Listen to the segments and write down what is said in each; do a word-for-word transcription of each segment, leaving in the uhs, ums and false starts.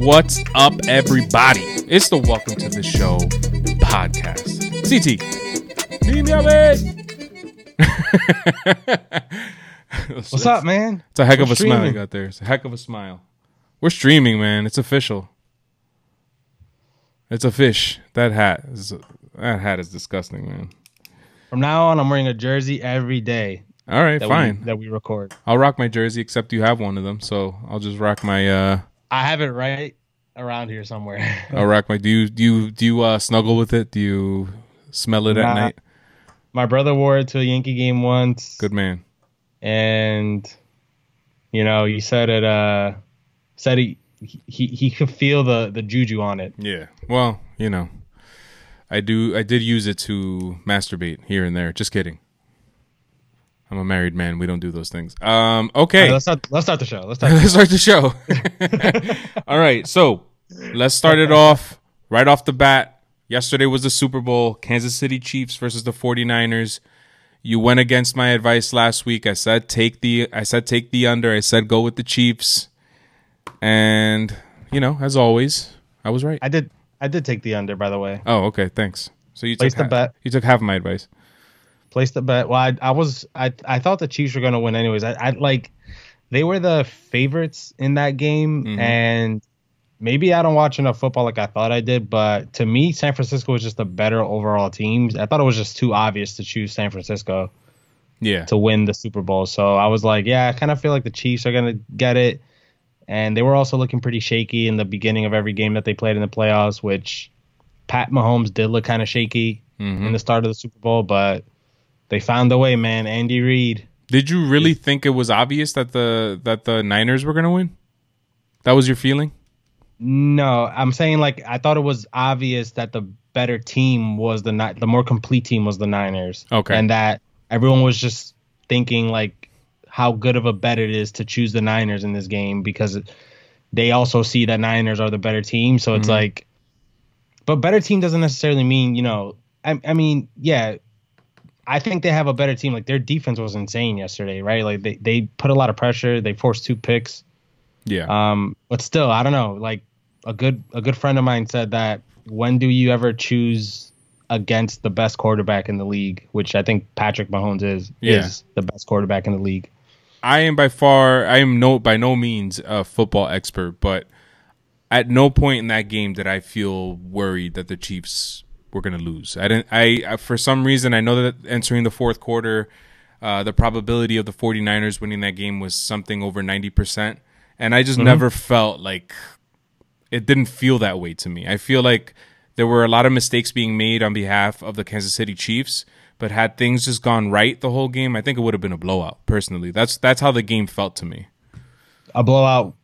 What's up, everybody? It's the Welcome to the Show podcast. C T. Leave me up, What's it's, up, man? It's a heck We're of a streaming. smile you got there. It's a heck of a smile. We're streaming, man. It's official. It's a fish. That hat is that hat is disgusting, man. From now on, I'm wearing a jersey every day. All right, that fine. We, that we record. I'll rock my jersey, except you have one of them, so I'll just rock my. Uh, I have it right around here somewhere. I'll rock my. Do you do you, do you uh, snuggle with it? Do you smell it nah. at night? My brother wore it to a Yankee game once. Good man. And you know, he said it. Uh, said he, he he could feel the the juju on it. Yeah. Well, you know, I do. I did use it to masturbate here and there. Just kidding. I'm a married man. We don't do those things. Um, okay. Right, let's, start, let's start the show. Let's start, let's start the show. All right. So let's start it off right off the bat. Yesterday was the Super Bowl. Kansas City Chiefs versus the forty-niners. You went against my advice last week. I said take the I said take the under. I said go with the Chiefs. And, you know, as always, I was right. I did I did take the under, by the way. Oh, okay. Thanks. So you took, the bet. you took half of my advice. Placed the bet. Well, I, I was I I thought the Chiefs were going to win anyways. I, I like they were the favorites in that game, mm-hmm. and maybe I don't watch enough football like I thought I did. But to me, San Francisco was just the better overall team. I thought it was just too obvious to choose San Francisco, yeah, to win the Super Bowl. So I was like, yeah, I kind of feel like the Chiefs are going to get it, and they were also looking pretty shaky in the beginning of every game that they played in the playoffs. Which Pat Mahomes did look kind of shaky mm-hmm. in the start of the Super Bowl, but they found a way, man. Andy Reid. Did you really think it was obvious that the that the Niners were going to win? That was your feeling? No, I'm saying like I thought it was obvious that the better team was the the more complete team was the Niners. Okay. And that everyone was just thinking like how good of a bet it is to choose the Niners in this game because they also see that Niners are the better team. So it's mm-hmm. like, but better team doesn't necessarily mean, you know, I I mean, yeah. I think they have a better team. Like, their defense was insane yesterday, right? Like, they, they put a lot of pressure. They forced two picks. Yeah. Um. But still, I don't know. Like, a good a good friend of mine said that when do you ever choose against the best quarterback in the league, which I think Patrick Mahomes is, yeah. is the best quarterback in the league. I am by far – I am no by no means a football expert, but at no point in that game did I feel worried that the Chiefs – we're gonna lose. I didn't. I for some reason I know that entering the fourth quarter, uh, the probability of the forty-niners winning that game was something over ninety percent, and I just mm-hmm. never felt like it didn't feel that way to me. I feel like there were a lot of mistakes being made on behalf of the Kansas City Chiefs, but had things just gone right the whole game, I think it would have been a blowout. Personally, that's that's how the game felt to me. A blowout.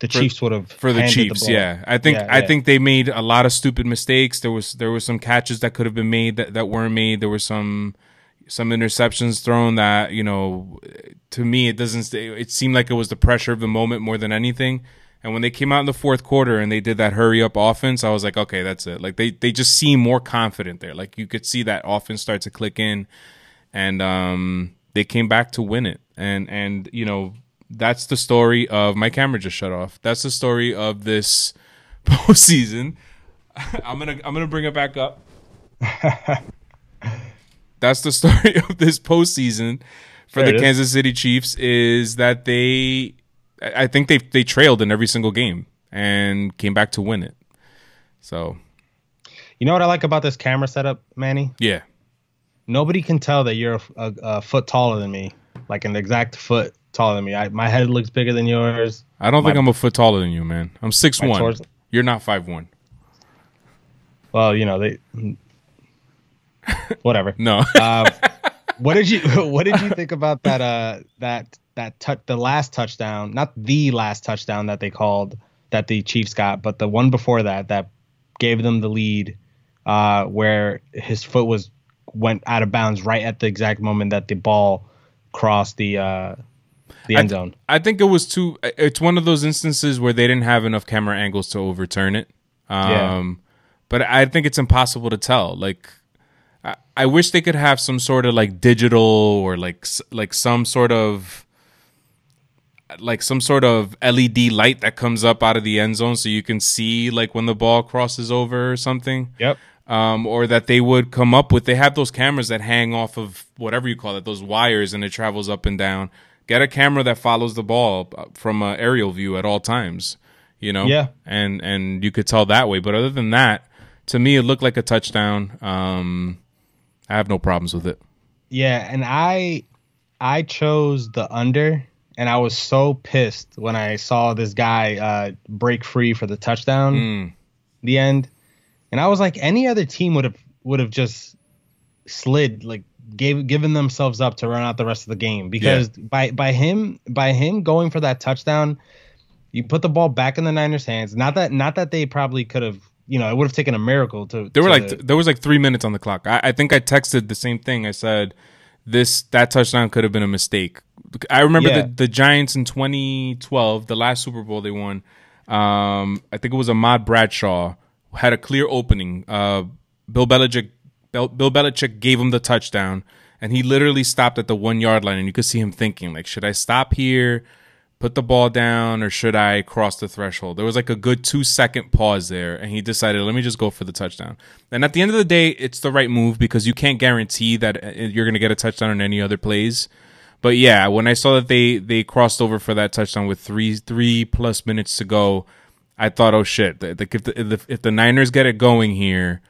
The Chiefs would have for the Chiefs, the yeah. I think yeah, I yeah. think they made a lot of stupid mistakes. There was there were some catches that could have been made that, that weren't made. There were some some interceptions thrown that, you know, to me it doesn't. It seemed like it was the pressure of the moment more than anything. And when they came out in the fourth quarter and they did that hurry up offense, I was like, okay, that's it. Like they they just seem more confident there. Like you could see that offense start to click in, and um, they came back to win it. And and you know. That's the story of my camera just shut off. That's the story of this postseason. I'm gonna I'm gonna bring it back up. That's the story of this postseason for there the Kansas City Chiefs is that they I think they they trailed in every single game and came back to win it. So you know what I like about this camera setup, Manny? Yeah. Nobody can tell that you're a, a, a foot taller than me, like an exact foot. Taller than me. I, my head looks bigger than yours. I don't my, think I'm a foot taller than you, man. I'm six one. Torso. You're not five one. Well, you know, they whatever. No. uh, what did you what did you think about that uh that that touch the last touchdown, not the last touchdown that they called that the Chiefs got, but the one before that that gave them the lead uh where his foot was went out of bounds right at the exact moment that the ball crossed the uh the end I th- zone. I think it was too. It's one of those instances where they didn't have enough camera angles to overturn it. Um, yeah. But I think it's impossible to tell. Like, I, I wish they could have some sort of like digital or like like some sort of like some sort of L E D light that comes up out of the end zone so you can see like when the ball crosses over or something. Yep. Um, or that they would come up with. They have those cameras that hang off of whatever you call it, those wires, and it travels up and down. Get a camera that follows the ball from an aerial view at all times, you know? Yeah. And, and you could tell that way. But other than that, to me, it looked like a touchdown. Um, I have no problems with it. Yeah, and I I chose the under, and I was so pissed when I saw this guy uh, break free for the touchdown mm. the end. And I was like, any other team would have would have just slid, like gave given themselves up to run out the rest of the game, because yeah. by by him by him going for that touchdown, you put the ball back in the Niners' hands. Not that not that they probably could have, you know, it would have taken a miracle to. There were to like the, there was like three minutes on the clock. I, I think I texted the same thing. I said this that touchdown could have been a mistake. I remember yeah. the, the Giants in twenty twelve, the last Super Bowl they won. Um, I think it was Ahmad Bradshaw. Had a clear opening. Uh, Bill Belichick, Bill Belichick gave him the touchdown, and he literally stopped at the one yard line. And you could see him thinking, like, should I stop here, put the ball down, or should I cross the threshold? There was like a good two second pause there, and he decided, let me just go for the touchdown. And at the end of the day, it's the right move because you can't guarantee that you're going to get a touchdown on any other plays. But yeah, when I saw that they they crossed over for that touchdown with three three plus minutes to go, I thought, oh shit! If the if the Niners get it going here,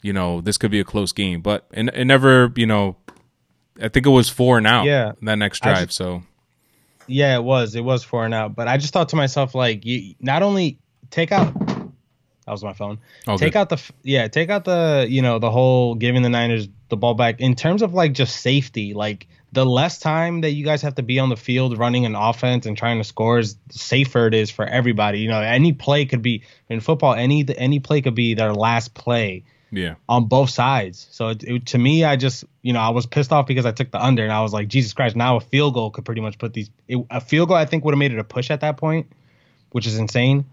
you know, this could be a close game. But it, it never, you know, I think it was four and out. Yeah, that next drive. Just, so, yeah, it was it was four and out. But I just thought to myself, like, you not only take out that was my phone. Oh, take good. out the yeah, take out the you know the whole giving the Niners the ball back in terms of like just safety, like. The less time that you guys have to be on the field running an offense and trying to score, is the safer it is for everybody. You know, any play could be in football. Any any play could be their last play. Yeah. On both sides. So it, it, to me, I just you know I was pissed off because I took the under and I was like, Jesus Christ! Now a field goal could pretty much put these it, a field goal I think would have made it a push at that point, which is insane.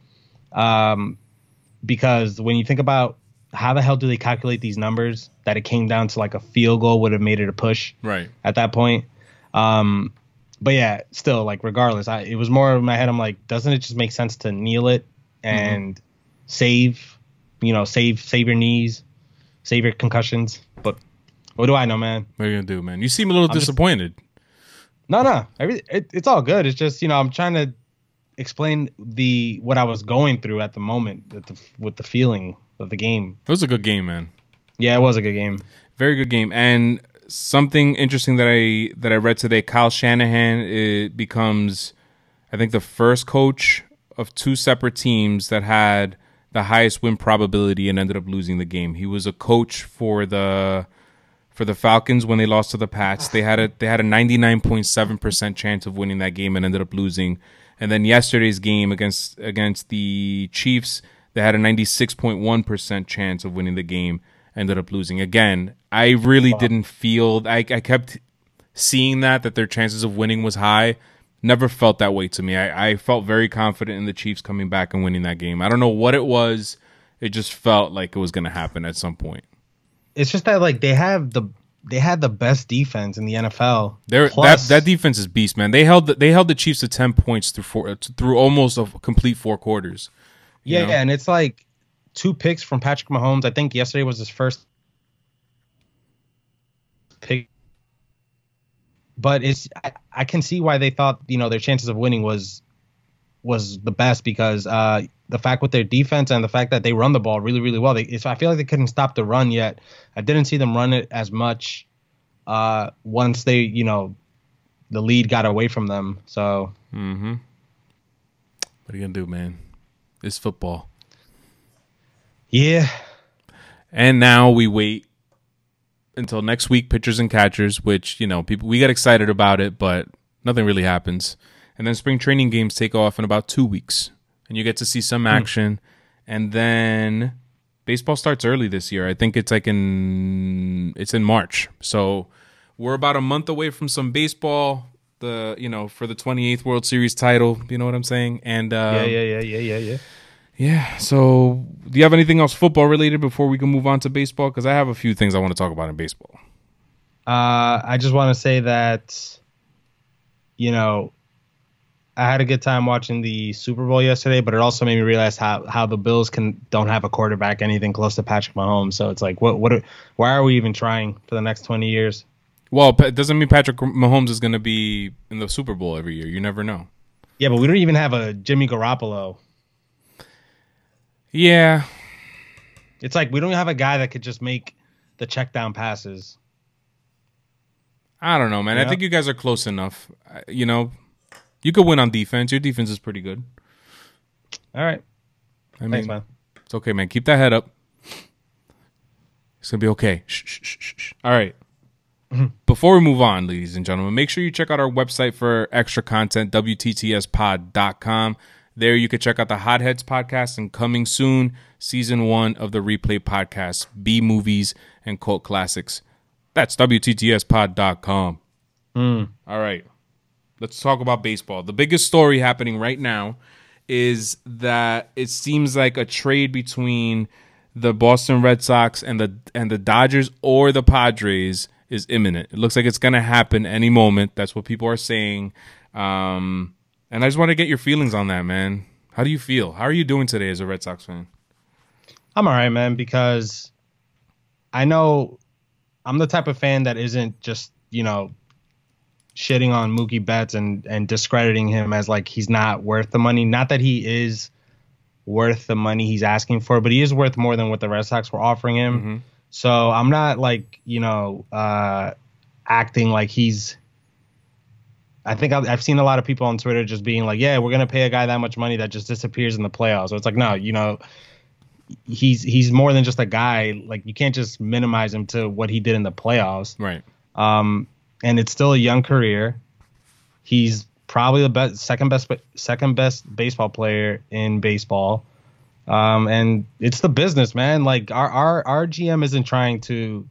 Um, because when you think about how the hell do they calculate these numbers that it came down to like a field goal would have made it a push right at that point. Um, but yeah, still like regardless, I, it was more in my head. I'm like, doesn't it just make sense to kneel it and mm-hmm. save, you know, save, save your knees, save your concussions. But what do I know, man? What are you gonna do, man? You seem a little I'm disappointed. Just, no, no, every, it, it's all good. It's just, you know, I'm trying to explain the, what I was going through at the moment with the, with the feeling of the game. It was a good game, man. Yeah, it was a good game. Very good game. And something interesting that I that I read today, Kyle Shanahan it becomes, I think, the first coach of two separate teams that had the highest win probability and ended up losing the game. He was a coach for the for the Falcons when they lost to the Pats. They had a they had a ninety-nine point seven percent chance of winning that game and ended up losing. And then yesterday's game against against the Chiefs, they had a ninety-six point one percent chance of winning the game, ended up losing. Again, I really didn't feel... I, I kept seeing that, that their chances of winning was high. Never felt that way to me. I, I felt very confident in the Chiefs coming back and winning that game. I don't know what it was. It just felt like it was going to happen at some point. It's just that like they have the... They had the best defense in the N F L. Plus, that that defense is beast, man. They held the, they held the Chiefs to ten points through four, through almost a complete four quarters. Yeah, you know? yeah, and it's like two picks from Patrick Mahomes. I think yesterday was his first pick, but it's I, I can see why they thought you know their chances of winning was was the best because uh, the fact with their defense and the fact that they run the ball really, really well. They, it's, I feel like they couldn't stop the run yet. I didn't see them run it as much uh, once they, you know, the lead got away from them. So, mm-hmm. What are you gonna do, man? It's football. Yeah. And now we wait until next week, pitchers and catchers, which you know people we got excited about it, but nothing really happens. And then spring training games take off in about two weeks. And you get to see some action. Mm. And then baseball starts early this year. I think it's like in it's in March. So we're about a month away from some baseball, the you know, for the twenty-eighth World Series title. You know what I'm saying? And uh um, Yeah, yeah, yeah, yeah, yeah, yeah. Yeah. So do you have anything else football related before we can move on to baseball? Because I have a few things I want to talk about in baseball. Uh I just want to say that, you know, I had a good time watching the Super Bowl yesterday, but it also made me realize how, how the Bills can don't have a quarterback anything close to Patrick Mahomes. So it's like, what what? Are, why are we even trying for the next twenty years? Well, it doesn't mean Patrick Mahomes is going to be in the Super Bowl every year. You never know. Yeah, but we don't even have a Jimmy Garoppolo. Yeah. It's like we don't have a guy that could just make the check down passes. I don't know, man. Yeah. I think you guys are close enough. You know, you could win on defense. Your defense is pretty good. All right. I mean, thanks, man. It's okay, man. Keep that head up. It's going to be okay. Shh, shh, shh, shh. All right. Before we move on, ladies and gentlemen, make sure you check out our website for extra content, W T T S pod dot com. There you can check out the Hotheads podcast and coming soon, season one of the Replay podcast, B-movies and cult classics. That's W T T S pod dot com. Mm. All right. Let's talk about baseball. The biggest story happening right now is that it seems like a trade between the Boston Red Sox and the and the Dodgers or the Padres is imminent. It looks like it's going to happen any moment. That's what people are saying. Um, and I just want to get your feelings on that, man. How do you feel? How are you doing today as a Red Sox fan? I'm all right, man, because I know... I'm the type of fan that isn't just, you know, shitting on Mookie Betts and, and discrediting him as like he's not worth the money. Not that he is worth the money he's asking for, but he is worth more than what the Red Sox were offering him. Mm-hmm. So I'm not like, you know, uh, acting like he's – I think I've, I've seen a lot of people on Twitter just being like, yeah, we're going to pay a guy that much money that just disappears in the playoffs. So it's like, no, you know – He's he's more than just a guy. Like, you can't just minimize him to what he did in the playoffs. Right. Um, and it's still a young career. He's probably the best, second best, second best baseball player in baseball. Um, and it's the business, man. Like our our our G M isn't trying to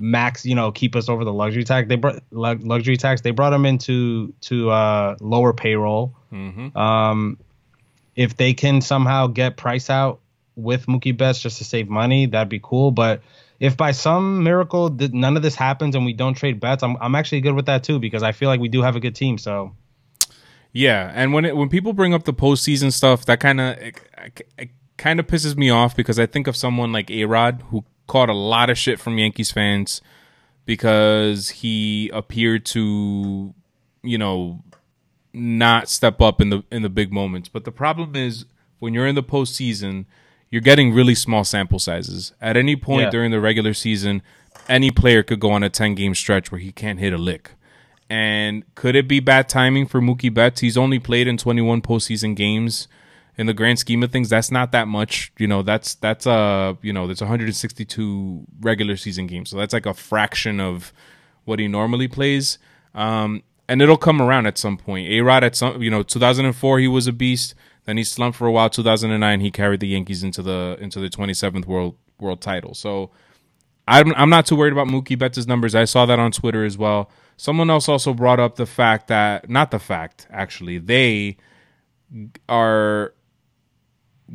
max, you know, keep us over the luxury tax. They brought luxury tax. They brought him into to uh, lower payroll. Mm-hmm. Um, if they can somehow get price out with Mookie Betts just to save money, that'd be cool. But if by some miracle th- none of this happens and we don't trade Betts, I'm I'm actually good with that too, because I feel like we do have a good team. So yeah, and when it, when people bring up the postseason stuff, that kind of it, it kind of pisses me off, because I think of someone like A-Rod, who caught a lot of shit from Yankees fans because he appeared to, you know, not step up in the in the big moments. But the problem is when you're in the postseason, you're getting really small sample sizes. At any point yeah. during the regular season, any player could go on a ten-game stretch where he can't hit a lick. And could it be bad timing for Mookie Betts? He's only played in twenty-one postseason games. In the grand scheme of things, that's not that much. You know, that's that's uh, you know, there's one hundred sixty-two regular season games, so that's like a fraction of what he normally plays. Um, and it'll come around at some point. A-Rod at some, you know, two thousand four he was a beast. Then he slumped for a while. two thousand nine he carried the Yankees into the into the twenty-seventh world world title. So I'm I'm not too worried about Mookie Betts' numbers. I saw that on Twitter as well. Someone else also brought up the fact that, not the fact, actually, they are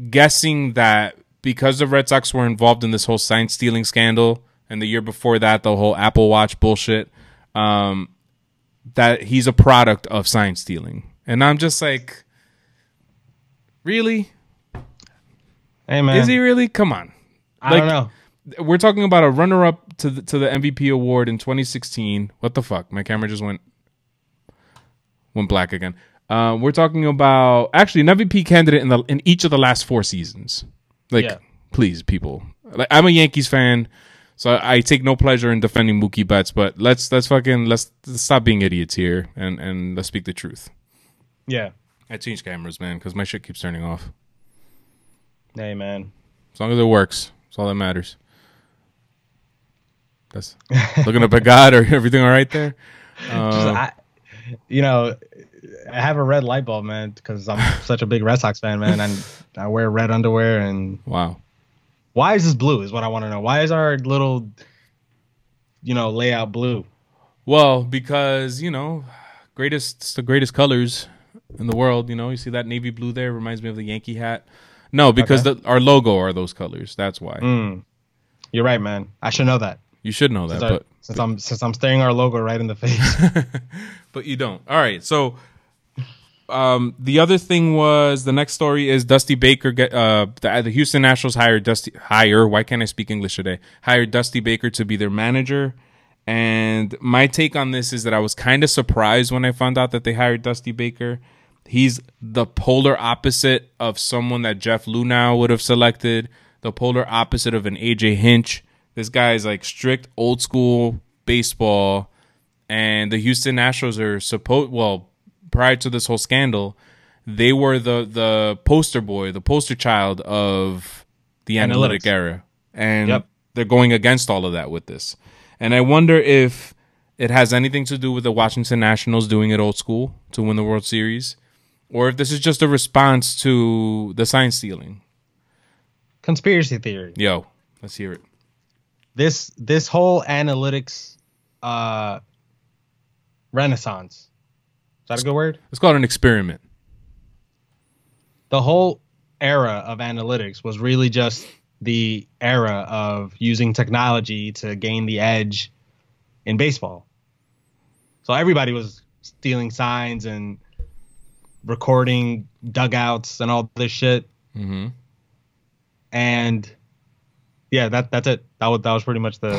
guessing that because the Red Sox were involved in this whole sign-stealing scandal, and the year before that, the whole Apple Watch bullshit, um, that he's a product of sign-stealing. And I'm just like... Really? Hey, man. Is he really? Come on. I like, don't know. We're talking about a runner-up to the, to the M V P award in twenty sixteen What the fuck? My camera just went went black again. Uh, we're talking about actually an M V P candidate in the in each of the last four seasons. Like, yeah. Please, people. Like, I'm a Yankees fan, so I take no pleasure in defending Mookie Betts. But let's let's fucking let's, let's stop being idiots here and and let's speak the truth. Yeah. I change cameras, man, because my shit keeps turning off. Hey, man. As long as it works. That's all that matters. That's looking up at God, or everything all right there? Um, Just, I, you know, I have a red light bulb, man, because I'm such a big Red Sox fan, man, and I wear red underwear. And wow. Why is this blue is what I want to know. Why is our little, you know, layout blue? Well, because, you know, greatest it's the greatest colors in the world. You know, you see that navy blue there reminds me of the Yankee hat. No, because okay. the, our logo are those colors. That's why. Mm. You're right, man. I should know that. You should know that. Since, but, our, since but, I'm since I'm staring our logo right in the face. But you don't. All right. So Um, the other thing was, the next story is Dusty Baker. Get, uh, the, the Houston Nationals hired Dusty. Hire. Why can't I speak English today? Hired Dusty Baker to be their manager. And my take on this is that I was kind of surprised when I found out that they hired Dusty Baker. He's the polar opposite of someone that Jeff Luhnow would have selected. The polar opposite of an A J. Hinch. This guy is like strict old school baseball. And the Houston Astros are supposed, well, prior to this whole scandal, they were the, the poster boy, the poster child of the analytic Analytics. era. And yep. they're going against all of that with this. And I wonder if it has anything to do with the Washington Nationals doing it old school to win the World Series, or if this is just a response to the sign stealing. Conspiracy theory. Yo, let's hear it. This this whole analytics uh, renaissance. Is that a good word? It's called an experiment. The whole era of analytics was really just the era of using technology to gain the edge in baseball. So everybody was stealing signs and recording dugouts and all this shit. Mm-hmm. And yeah, that that's it. That was that was pretty much the,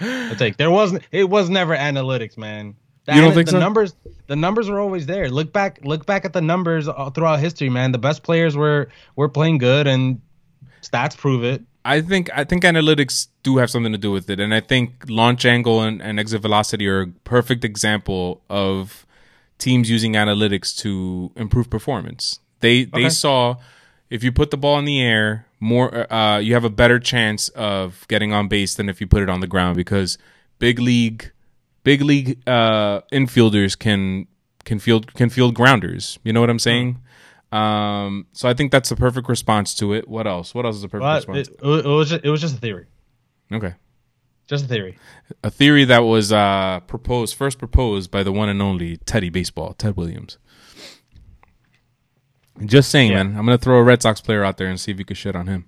the take. There wasn't. It was never analytics, man. The, you don't think the so? numbers, the numbers were always there. Look back, look back at the numbers throughout history, man. The best players were were playing good, and stats prove it. I think I think analytics do have something to do with it, and I think launch angle and, and exit velocity are a perfect example of teams using analytics to improve performance. They okay. they saw if you put the ball in the air, more uh, you have a better chance of getting on base than if you put it on the ground, because big league. Big league uh, infielders can can field can field grounders. You know what I'm saying? Um, so I think that's the perfect response to it. What else? What else is the perfect well, response? It, it was just, it was just a theory. Okay, just a theory. A theory that was uh, proposed first proposed by the one and only Teddy Baseball, Ted Williams. Just saying, yeah. man. I'm gonna throw a Red Sox player out there and see if you could shit on him.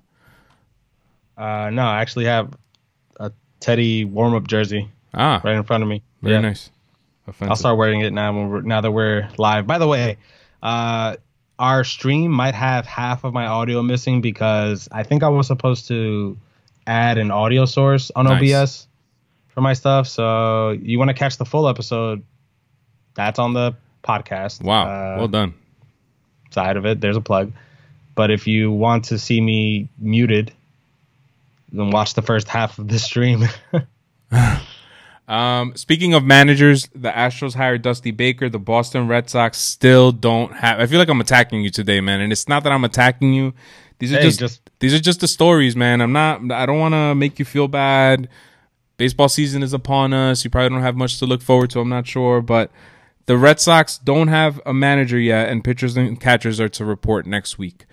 Uh, no, I actually have a Teddy warm up jersey. Ah, right in front of me. Very yeah. nice. Offensive. I'll start wearing it now. When we're, now that we're live. By the way, uh, our stream might have half of my audio missing because I think I was supposed to add an audio source on nice. O B S for my stuff. So you want to catch the full episode? That's on the podcast. Wow, uh, well done. Side of it, there's a plug. But if you want to see me muted, then watch the first half of the stream. Um, speaking of managers, the Astros hired Dusty Baker. The Boston Red Sox still don't have. I feel like I'm attacking you today, man, and it's not that I'm attacking you. These are hey, just, just these are just the stories, man. I'm not. I don't want to make you feel bad. Baseball season is upon us. You probably don't have much to look forward to. I'm not sure, but the Red Sox don't have a manager yet, and pitchers and catchers are to report next week.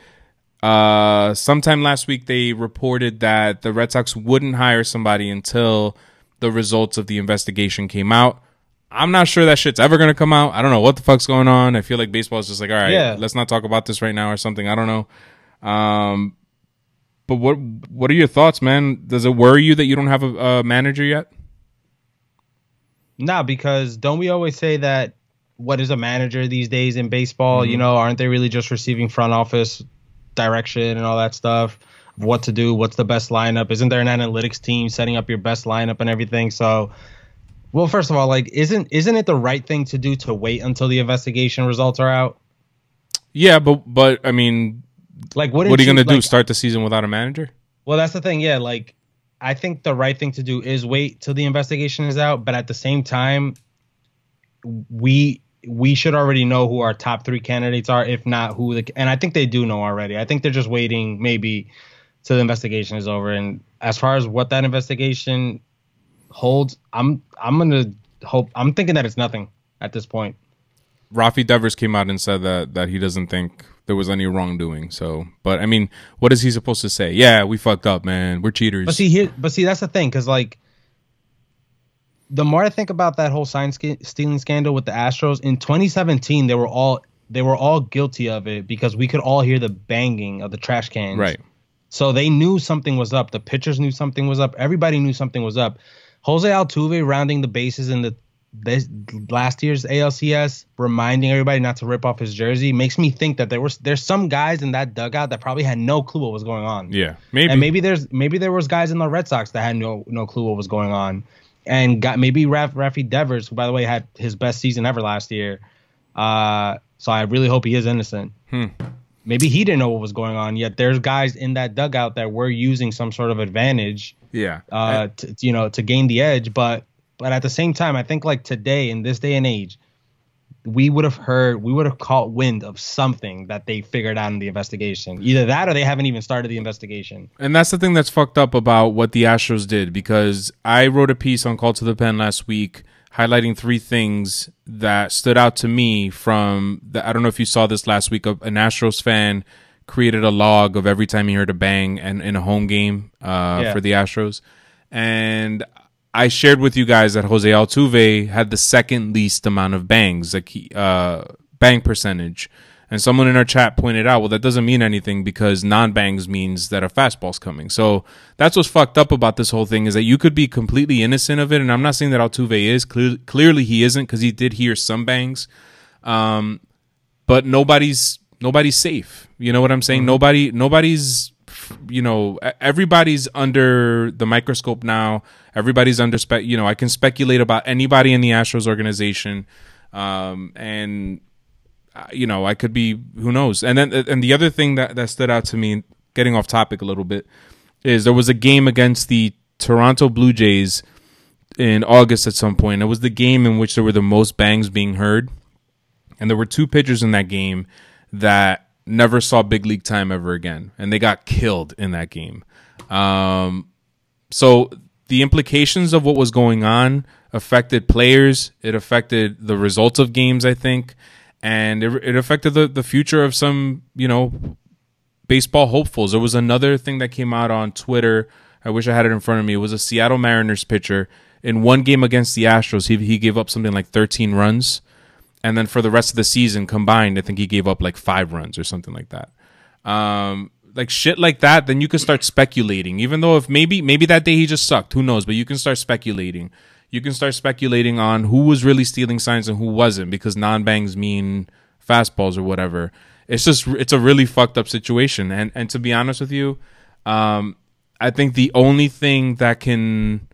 Uh, sometime last week they reported that the Red Sox wouldn't hire somebody until the results of the investigation came out. I'm not sure that shit's ever going to come out. I don't know what the fuck's going on. I feel like baseball is just like, all right, yeah. let's not talk about this right now or something. I don't know. Um, but what what are your thoughts, man? Does it worry you that you don't have a, a manager yet? Nah, because don't we always say that what is a manager these days in baseball? Mm-hmm. You know, aren't they really just receiving front office direction and all that stuff? What to do, what's the best lineup, isn't there an analytics team setting up your best lineup and everything? So, well, first of all, like, isn't isn't it the right thing to do to wait until the investigation results are out? Yeah, but but I mean, like, what, what are you, you gonna like, do, start the season without a manager? Well, that's the thing. Yeah, like, I think the right thing to do is wait till the investigation is out, but at the same time, we we should already know who our top three candidates are, if not who the, and I think they do know already. I think they're just waiting, maybe, so the investigation is over. And as far as what that investigation holds, I'm I'm gonna hope I'm thinking that it's nothing at this point. Rafi Devers came out and said that that he doesn't think there was any wrongdoing. So, but I mean, what is he supposed to say? Yeah, we fucked up, man. We're cheaters. But see, here, but see, that's the thing, because like, the more I think about that whole sign sc- stealing scandal with the Astros in twenty seventeen, they were all they were all guilty of it because we could all hear the banging of the trash cans, right? So they knew something was up. The pitchers knew something was up. Everybody knew something was up. Jose Altuve rounding the bases in the this last year's A L C S, reminding everybody not to rip off his jersey, makes me think that there was there's some guys in that dugout that probably had no clue what was going on. Yeah, maybe. And maybe there's maybe there was guys in the Red Sox that had no no clue what was going on, and got maybe Raf, Rafi Devers, who by the way had his best season ever last year. Uh, so I really hope he is innocent. Hmm. Maybe he didn't know what was going on, yet there's guys in that dugout that were using some sort of advantage. Yeah. Uh, to, you know, to gain the edge. But but at the same time, I think like today in this day and age, we would have heard, we would have caught wind of something that they figured out in the investigation. Either that or they haven't even started the investigation. And that's the thing that's fucked up about what the Astros did, because I wrote a piece on Call to the Pen last week highlighting three things that stood out to me from the, I don't know if you saw this last week, an Astros fan created a log of every time he heard a bang and in a home game uh, yeah. for the Astros. And I shared with you guys that Jose Altuve had the second least amount of bangs, like he, uh, bang percentage. And someone in our chat pointed out, well, that doesn't mean anything because non-bangs means that a fastball's coming. So that's what's fucked up about this whole thing, is that you could be completely innocent of it. And I'm not saying that Altuve is. Cle- clearly he isn't, because he did hear some bangs. Um, but nobody's nobody's safe. You know what I'm saying? Mm-hmm. Nobody, Nobody's, you know, everybody's under the microscope now. Everybody's under, spe- you know, I can speculate about anybody in the Astros organization. Um, and... You know, I could be, who knows. And then, and the other thing that, that stood out to me, getting off topic a little bit, is there was a game against the Toronto Blue Jays in August at some point. It was the game in which there were the most bangs being heard. And there were two pitchers in that game that never saw big league time ever again. And they got killed in that game. Um, so the implications of what was going on affected players. It affected the results of games, I think. And it, it affected the, the future of some, you know, baseball hopefuls. There was another thing that came out on Twitter. I wish I had it in front of me. It was a Seattle Mariners pitcher. In one game against the Astros, he he gave up something like thirteen runs. And then for the rest of the season combined, I think he gave up like five runs or something like that. Um, like shit like that, then you can start speculating. Even though if maybe maybe that day he just sucked. Who knows? But you can start speculating. You can start speculating on who was really stealing signs and who wasn't, because non-bangs mean fastballs or whatever. It's just, it's a really fucked up situation. And and to be honest with you, um, I think the only thing that can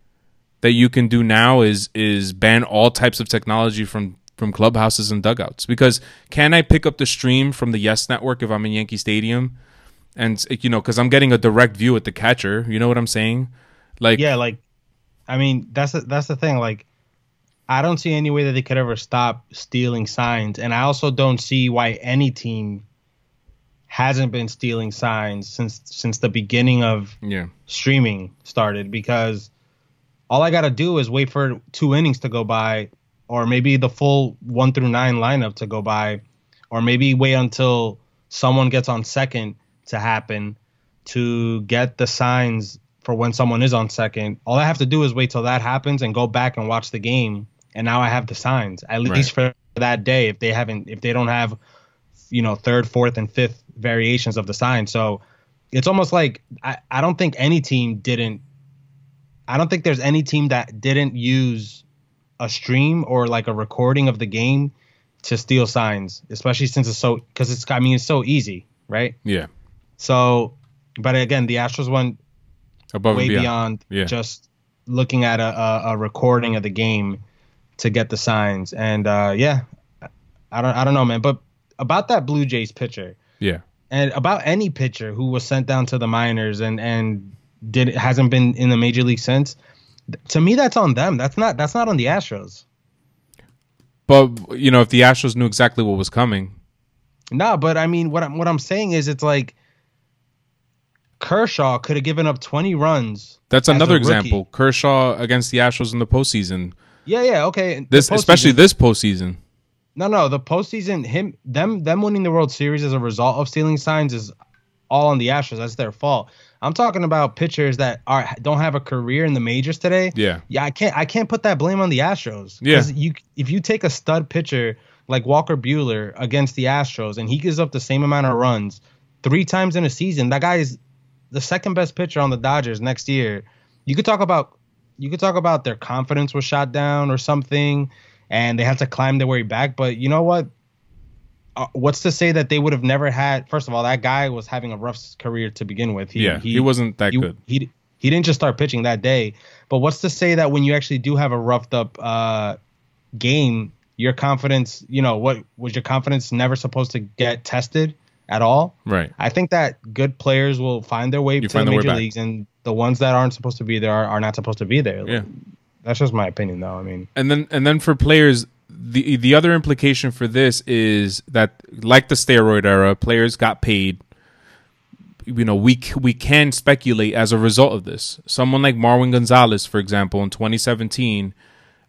that you can do now is is ban all types of technology from from clubhouses and dugouts. Because can I pick up the stream from the Yes Network if I'm in Yankee Stadium? And you know, because I'm getting a direct view at the catcher. You know what I'm saying? Like yeah, like. I mean, that's the, that's the thing. Like, I don't see any way that they could ever stop stealing signs. And I also don't see why any team hasn't been stealing signs since since the beginning of yeah. streaming started. Because all I got to do is wait for two innings to go by, or maybe the full one through nine lineup to go by, or maybe wait until someone gets on second to happen to get the signs for when someone is on second. All I have to do is wait till that happens and go back and watch the game. And now I have the signs, at least right. for that day. If they haven't, if they don't have, you know, third, fourth, and fifth variations of the sign. So it's almost like, I, I don't think any team didn't, I don't think there's any team that didn't use a stream or like a recording of the game to steal signs, especially since it's so, cause it's, I mean, it's so easy, right? Yeah. So, but again, the Astros one, Above way beyond, beyond yeah. just looking at a, a, a recording of the game to get the signs. And uh, yeah, I don't I don't know, man. But about that Blue Jays pitcher, yeah, and about any pitcher who was sent down to the minors and and did hasn't been in the major league since. To me, that's on them. That's not that's not on the Astros. But you know, if the Astros knew exactly what was coming. No, but I mean, what I'm what I'm saying is, it's like, Kershaw could have given up twenty runs. That's another example. Kershaw against the Astros in the postseason. Yeah, yeah, okay. This especially this postseason. No, no, the postseason, him, them, them winning the World Series as a result of stealing signs is all on the Astros. That's their fault. I'm talking about pitchers that are don't have a career in the majors today. Yeah, yeah, I can't, I can't put that blame on the Astros. Yeah, you, if you take a stud pitcher like Walker Buehler against the Astros and he gives up the same amount of runs three times in a season, that guy is the second best pitcher on the Dodgers next year. You could talk about you could talk about their confidence was shot down or something. and they had to climb their way back. But you know what? Uh, what's to say that they would have never had? First of all, that guy was having a rough career to begin with. He, yeah, he, he wasn't that he, good. He he didn't just start pitching that day. But what's to say that when you actually do have a roughed up uh, game, your confidence, you know, what was your confidence never supposed to get tested at all? Right. I think that good players will find their way you to the major leagues, and the ones that aren't supposed to be there are, are not supposed to be there. Yeah. That's just my opinion, though. I mean, and then and then for players. The the other implication for this is that, like the steroid era, players got paid. You know, we we can speculate as a result of this. Someone like Marwin Gonzalez, for example, in twenty seventeen,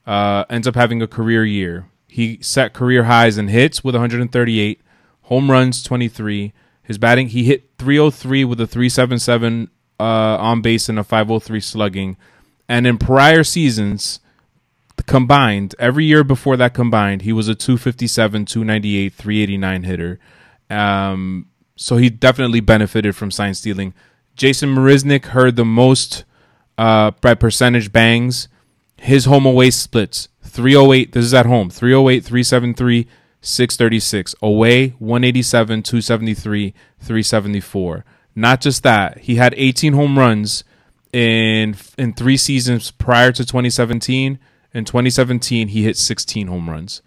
uh, ends up having a career year. He set career highs in hits with one hundred thirty-eight, home runs twenty-three. His batting, he hit three oh three with a three seventy-seven uh, on base and a five oh three slugging. And in prior seasons, combined, every year before that combined, he was a two fifty-seven, two ninety-eight, three eighty-nine hitter. Um, so he definitely benefited from sign stealing. Jason Marisnik heard the most uh, by percentage bangs. His home away splits, three oh eight, this is at home, three oh eight, three seventy-three, six thirty-six. Away, one eighty-seven, two seventy-three, three seventy-four. Not just that, he had eighteen home runs in in three seasons prior to twenty seventeen. In twenty seventeen, he hit sixteen home runs.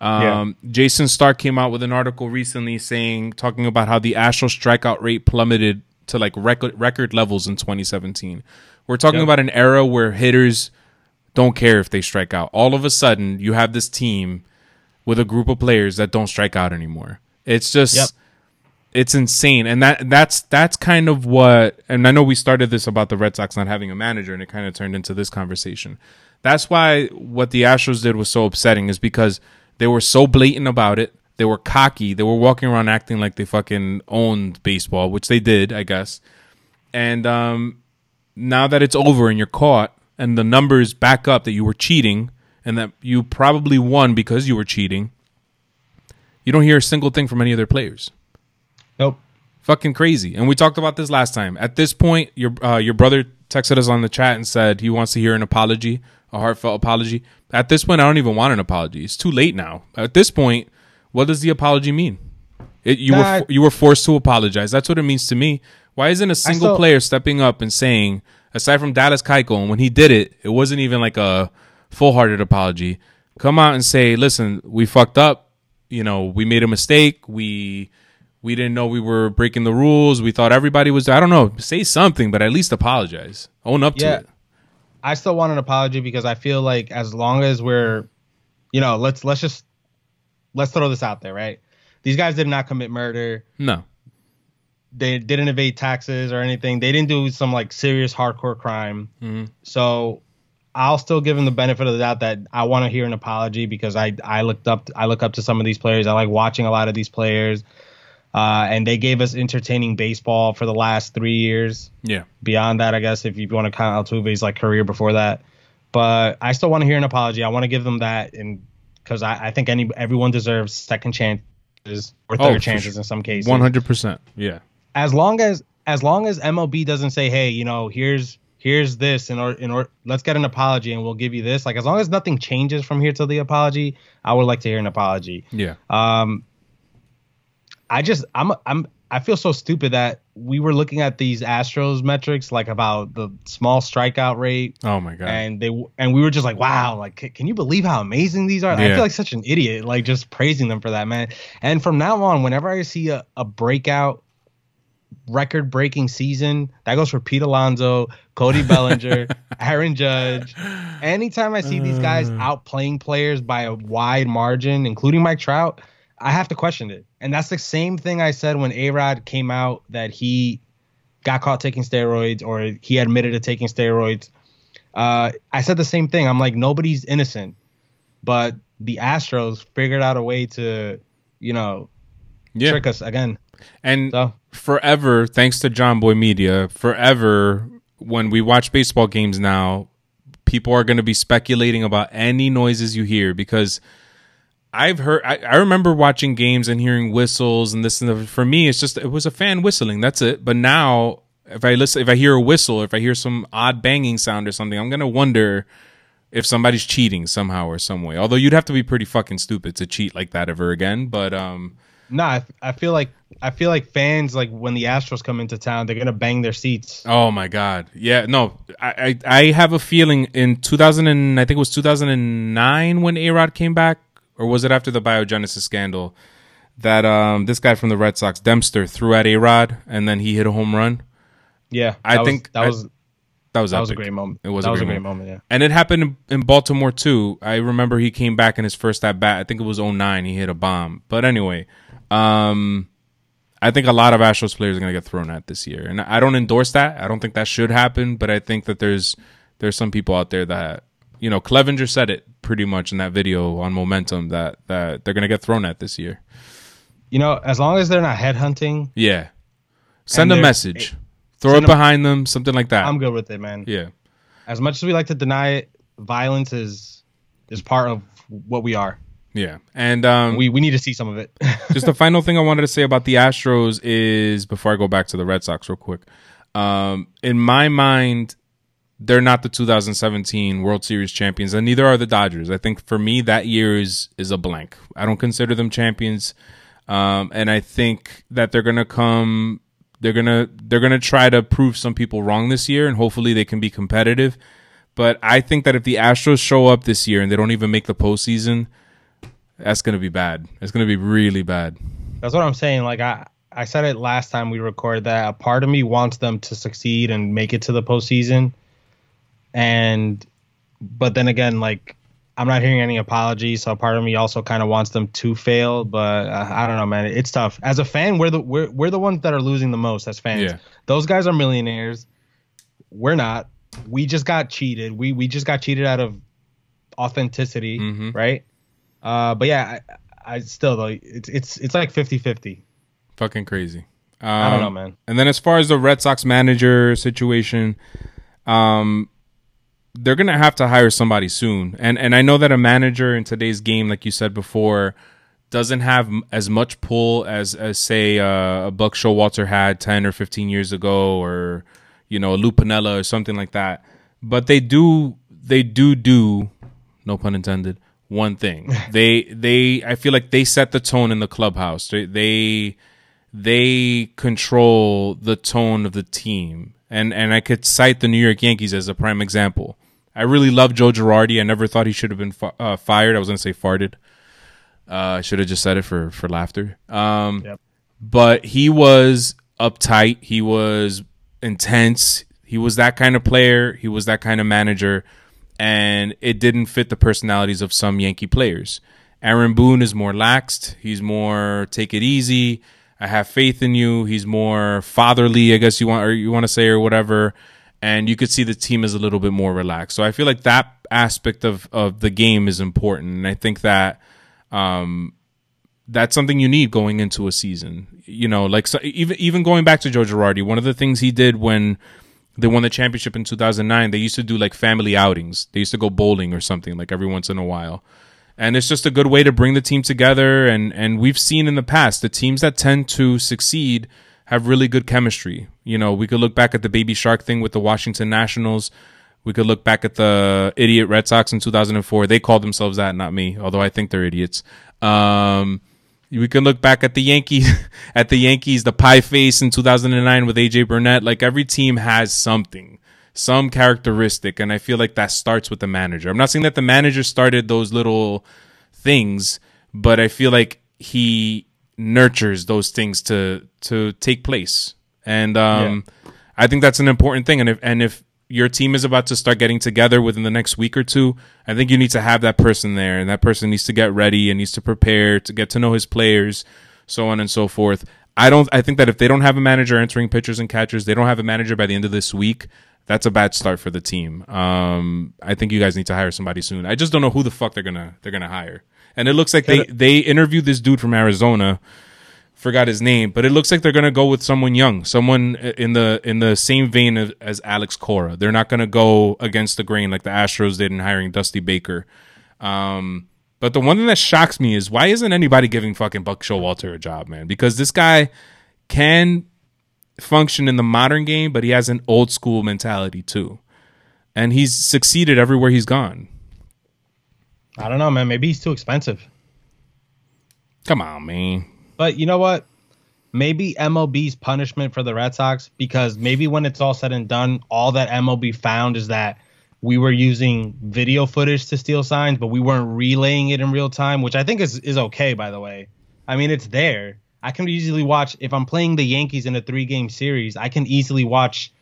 Um, yeah. Jason Stark came out with an article recently saying, talking about how the Astros strikeout rate plummeted to like record record levels in twenty seventeen. We're talking yeah. about an era where hitters don't care if they strike out. All of a sudden, you have this team with a group of players that don't strike out anymore. It's just, yep. it's insane. And that that's that's kind of what, and I know we started this about the Red Sox not having a manager, and it kind of turned into this conversation. That's why what the Astros did was so upsetting, is because they were so blatant about it. They were cocky. They were walking around acting like they fucking owned baseball, which they did, I guess. And um, now that it's over and you're caught and the numbers back up that you were cheating and that you probably won because you were cheating, you don't hear a single thing from any other players. Nope. Fucking crazy. And we talked about this last time. At this point, your uh, your brother texted us on the chat and said he wants to hear an apology, a heartfelt apology. At this point, I don't even want an apology. It's too late now. At this point, what does the apology mean? It, you nah, were you were forced to apologize. That's what it means to me. Why isn't a single still, player stepping up and saying, aside from Dallas Keuchel, and when he did it, it wasn't even like a full-hearted apology. Come out and say, listen, we fucked up. You know, we made a mistake. We... We didn't know we were breaking the rules. We thought everybody was, I don't know, say something, but at least apologize. Own up yeah, to it. I still want an apology because I feel like as long as we're, you know, let's let's just, let's throw this out there, right? These guys did not commit murder. No. They didn't evade taxes or anything. They didn't do some like serious hardcore crime. Mm-hmm. So I'll still give them the benefit of the doubt that I want to hear an apology because I, I looked up, I look up to some of these players. I like watching a lot of these players. Uh, and they gave us entertaining baseball for the last three years. Yeah. Beyond that, I guess, if you want to count Altuve's like career before that. But I still want to hear an apology. I want to give them that, and because I, I think any everyone deserves second chances or third oh, chances sure. in some cases. One hundred percent. Yeah. As long as as long as M L B doesn't say, hey, you know, here's here's this, in or in or let's get an apology and we'll give you this. Like as long as nothing changes from here till the apology, I would like to hear an apology. Yeah. Um. I just I'm I'm I feel so stupid that we were looking at these Astros metrics like about the small strikeout rate. Oh my god! And they and we were just like, wow, like can you believe how amazing these are? Yeah. I feel like such an idiot, like just praising them for that, man. And from now on, whenever I see a, a breakout, record-breaking season, that goes for Pete Alonso, Cody Bellinger, Aaron Judge. Anytime I see uh... these guys outplaying players by a wide margin, including Mike Trout, I have to question it. And that's the same thing I said when A-Rod came out that he got caught taking steroids or he admitted to taking steroids. Uh, I said the same thing. I'm like, nobody's innocent. But the Astros figured out a way to, you know, yeah. trick us again. And so. Forever, thanks to John Boy Media, forever when we watch baseball games now, people are going to be speculating about any noises you hear because – I've heard. I, I remember watching games and hearing whistles and this and the, for me, it's just it was a fan whistling. That's it. But now, if I listen, if I hear a whistle, if I hear some odd banging sound or something, I'm gonna wonder if somebody's cheating somehow or some way. Although you'd have to be pretty fucking stupid to cheat like that ever again. But um, no, nah, I, I feel like I feel like fans, like when the Astros come into town, they're gonna bang their seats. Oh my god, yeah, no, I I, I have a feeling in two thousand and I think it was two thousand nine when A-Rod came back, or was it after the biogenesis scandal, that um this guy from the Red Sox, Dempster, threw at A-Rod and then he hit a home run. Yeah, I that think was, that I, was. That was, that was a great moment. It was, that a, great was a great moment. moment, yeah. And it happened in Baltimore, too. I remember he came back in his first at-bat. I think it was oh nine. He hit a bomb. But anyway, um, I think a lot of Astros players are going to get thrown at this year. And I don't endorse that. I don't think that should happen. But I think that there's there's some people out there that, you know, Clevenger said it pretty much in that video on Momentum that, that they're going to get thrown at this year. You know, as long as they're not headhunting. Yeah. Send a message. It, Throw it behind them, something like that. I'm good with it, man. Yeah. As much as we like to deny it, violence is is part of what we are. Yeah. And um, we, we need to see some of it. Just the final thing I wanted to say about the Astros is, before I go back to the Red Sox real quick, um, in my mind, they're not the two thousand seventeen World Series champions, and neither are the Dodgers. I think for me, that year is, is a blank. I don't consider them champions, um, and I think that they're going to come... They're gonna they're gonna try to prove some people wrong this year, and hopefully they can be competitive. But I think that if the Astros show up this year and they don't even make the postseason, that's gonna be bad. It's gonna be really bad. That's what I'm saying. Like I, I said it last time we recorded that a part of me wants them to succeed and make it to the postseason. And but then again, like I'm not hearing any apologies, so a part of me also kind of wants them to fail. But uh, I don't know, man. It's tough. As a fan, we're the we're we're the ones that are losing the most as fans. Yeah. Those guys are millionaires. We're not. We just got cheated. We we just got cheated out of authenticity, mm-hmm. right? Uh, but yeah, I, I still though it's it's it's like fifty-fifty. Fucking crazy. Um, I don't know, man. And then as far as the Red Sox manager situation, um. they're going to have to hire somebody soon. And and I know that a manager in today's game, like you said before, doesn't have as much pull as, as say, uh, a Buck Showalter had ten or fifteen years ago, or, you know, a Lou Piniella or something like that. But they do, they do do, no pun intended, one thing. they, they, I feel like they set the tone in the clubhouse. They, they, they control the tone of the team. And and I could cite the New York Yankees as a prime example. I really love Joe Girardi. I never thought he should have been fu- uh, fired. I was going to say farted. Uh, I should have just said it for, for laughter. Um, yep. But he was uptight. He was intense. He was that kind of player. He was that kind of manager. And it didn't fit the personalities of some Yankee players. Aaron Boone is more laxed. He's more take it easy. I have faith in you. He's more fatherly, I guess you want, or you want to say, or whatever. And you could see the team is a little bit more relaxed. So I feel like that aspect of, of the game is important. And I think that um, that's something you need going into a season. You know, like so even even going back to Joe Girardi, one of the things he did when they won the championship in two thousand nine, they used to do like family outings. They used to go bowling or something like every once in a while. And it's just a good way to bring the team together. And, and we've seen in the past, the teams that tend to succeed have really good chemistry. You know, we could look back at the Baby Shark thing with the Washington Nationals. We could look back at the idiot Red Sox in two thousand four. They called themselves that, not me, although I think they're idiots. Um, we can look back at the Yankees, at the Yankees, the pie face in two thousand nine with A J Burnett. Like every team has something. Some characteristic, and I feel like that starts with the manager. I'm not saying that the manager started those little things, but I feel like he nurtures those things to to take place. And um, yeah. I think that's an important thing. And if and if your team is about to start getting together within the next week or two, I think you need to have that person there, and that person needs to get ready and needs to prepare to get to know his players, so on and so forth. I don't. I think that if they don't have a manager entering pitchers and catchers, they don't have a manager by the end of this week, that's a bad start for the team. Um, I think you guys need to hire somebody soon. I just don't know who the fuck they're gonna they're gonna hire. And it looks like they, they interviewed this dude from Arizona, forgot his name, but it looks like they're gonna go with someone young, someone in the in the same vein of, as Alex Cora. They're not gonna go against the grain like the Astros did in hiring Dusty Baker. Um, but the one thing that shocks me is why isn't anybody giving fucking Buck Showalter a job, man? Because this guy can function in the modern game, but he has an old school mentality too, and he's succeeded everywhere he's gone. I don't know, man. Maybe he's too expensive. Come on, man. But you know what? Maybe M L B's punishment for the Red Sox, because maybe when it's all said and done, all that M L B found is that we were using video footage to steal signs, but we weren't relaying it in real time, which I think is, is okay, by the way. I mean, it's there. I can easily watch, if I'm playing the Yankees in a three-game series, I can easily watch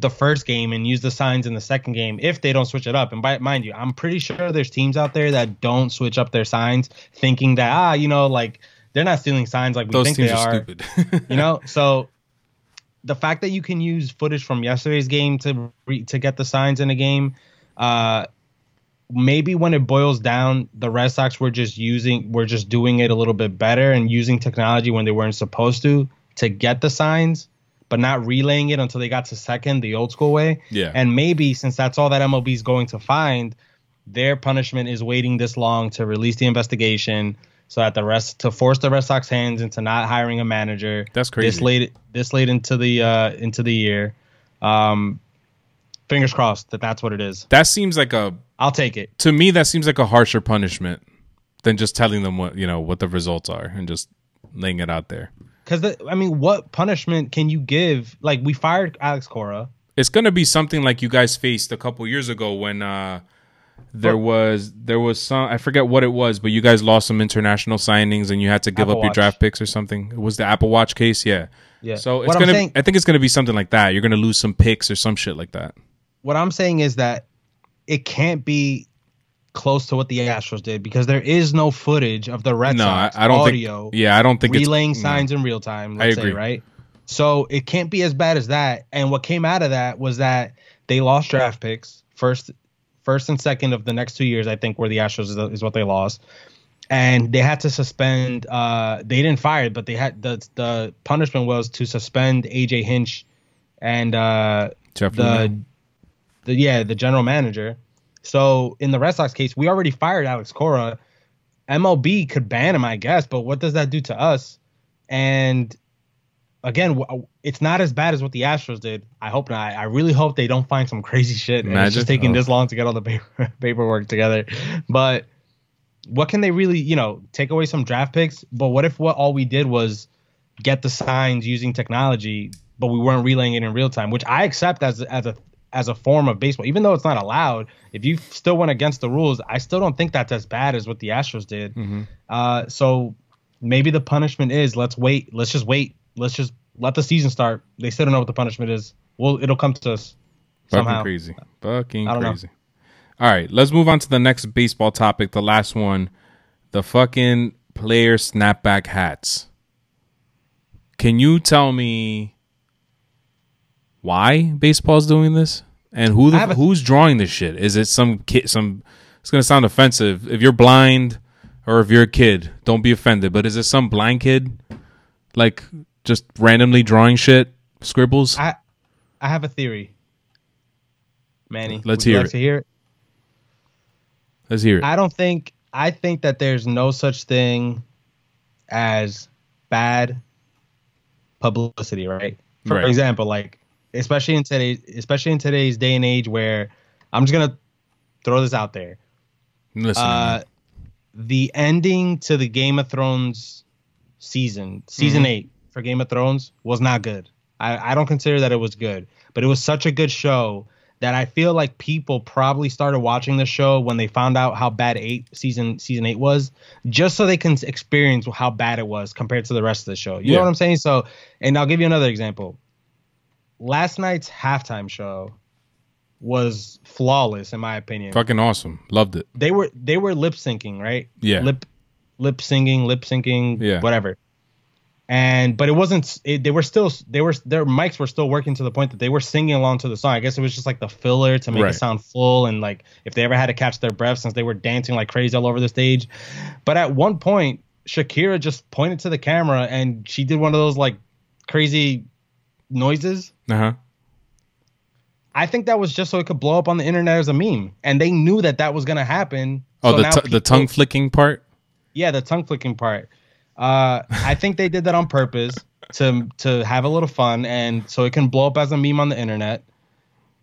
the first game and use the signs in the second game if they don't switch it up. And by, mind you, I'm pretty sure there's teams out there that don't switch up their signs, thinking that, ah, you know, like, they're not stealing signs like we Those think they are. are. Stupid. You know, so the fact that you can use footage from yesterday's game to re- to get the signs in a game, uh, maybe when it boils down, the Red Sox were just using, were just doing it a little bit better and using technology when they weren't supposed to to get the signs, but not relaying it until they got to second, the old school way. Yeah. And maybe since that's all that M L B is going to find, their punishment is waiting this long to release the investigation. So that the rest to force the Red Sox hands into not hiring a manager. That's crazy. This late, this late into the uh, into the year. Um, fingers crossed that that's what it is. That seems like a. I'll take it. To me, that seems like a harsher punishment than just telling them what you know what the results are and just laying it out there. Because I mean, what punishment can you give? Like we fired Alex Cora. It's gonna be something like you guys faced a couple years ago when. Uh, There was there was some, I forget what it was, but you guys lost some international signings and you had to give Apple up your Watch. Draft picks or something. It was the Apple Watch case, yeah. Yeah. So it's gonna, saying, I think it's gonna be something like that. You're gonna lose some picks or some shit like that. What I'm saying is that it can't be close to what the Astros did because there is no footage of the Red no, Sox I, I don't audio. Think, yeah, I don't think relaying it's, signs no. in real time. Let's I agree. Say, right? So it can't be as bad as that. And what came out of that was that they lost draft picks first. First and second of the next two years, I think, were the Astros is, is what they lost. And they had to suspend uh, – they didn't fire, but they had the the punishment was to suspend A J. Hinch and uh, Jeff the, the – yeah, the general manager. So in the Red Sox case, we already fired Alex Cora. M L B could ban him, I guess, but what does that do to us? And, again, it's not as bad as what the Astros did. I hope not. I really hope they don't find some crazy shit. And it's just taking oh. this long to get all the paper, paperwork together. But what can they really, you know, take away some draft picks? But what if what all we did was get the signs using technology, but we weren't relaying it in real time, which I accept as as a as a form of baseball, even though it's not allowed. If you still went against the rules, I still don't think that's as bad as what the Astros did. Mm-hmm. Uh, so maybe the punishment is let's wait. Let's just wait. Let's just let the season start. They still don't know what the punishment is. Well, it'll come to us somehow. Fucking crazy. Fucking crazy. Know. All right, let's move on to the next baseball topic, the last one, the fucking player snapback hats. Can you tell me why baseball's doing this and who the, a, who's drawing this shit? Is it some kid? Some it's gonna sound offensive. If you're blind or if you're a kid, don't be offended. But is it some blind kid like? Just randomly drawing shit, scribbles. I, I have a theory, Manny. Let's hear, like it. To hear it. Let's hear it. I don't think. I think that there's no such thing as bad publicity, right? For right. example, like especially in today's especially in today's day and age, where I'm just gonna throw this out there. Listen, uh, the ending to the Game of Thrones season, season mm-hmm. eight. For Game of Thrones was not good. I, I don't consider that it was good, but it was such a good show that I feel like people probably started watching the show when they found out how bad eight season season eight was, just so they can experience how bad it was compared to the rest of the show. You yeah. know what I'm saying? So, and I'll give you another example. Last night's halftime show was flawless in my opinion. Fucking awesome. Loved it. They were they were lip syncing, right? Yeah. Lip lip syncing, lip syncing, yeah. whatever. And but it wasn't it, they were still they were their mics were still working to the point that they were singing along to the song. I guess it was just like the filler to make right. it sound full. And like if they ever had to catch their breath since they were dancing like crazy all over the stage. But at one point, Shakira just pointed to the camera and she did one of those like crazy noises. Uh-huh. I think that was just so it could blow up on the internet as a meme. And they knew that that was going to happen. Oh, so the, t- people, the tongue flicking part. Yeah, the tongue flicking part. Uh, I think they did that on purpose to to have a little fun and so it can blow up as a meme on the internet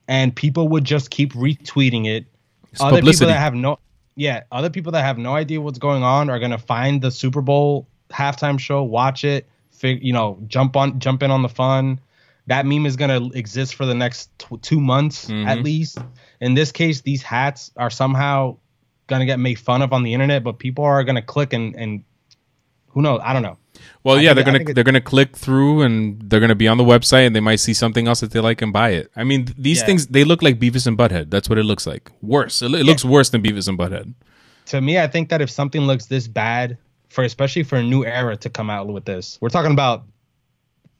and people would just keep retweeting it. It's Other publicity. people that have no yeah, other people that have no idea what's going on are going to find the Super Bowl halftime show, watch it, fig- you know, jump on, jump in on the fun. That meme is going to exist for the next t- two months mm-hmm. at least. In this case, these hats are somehow going to get made fun of on the internet, but people are going to click and, and who knows? I don't know. Well, I yeah, think, they're going to they're going to click through and they're going to be on the website and they might see something else that they like and buy it. I mean, th- these yeah. things, they look like Beavis and Butthead. That's what it looks like. Worse. It, lo- it yeah. looks worse than Beavis and Butthead. To me, I think that if something looks this bad, for especially for a new era to come out with this, we're talking about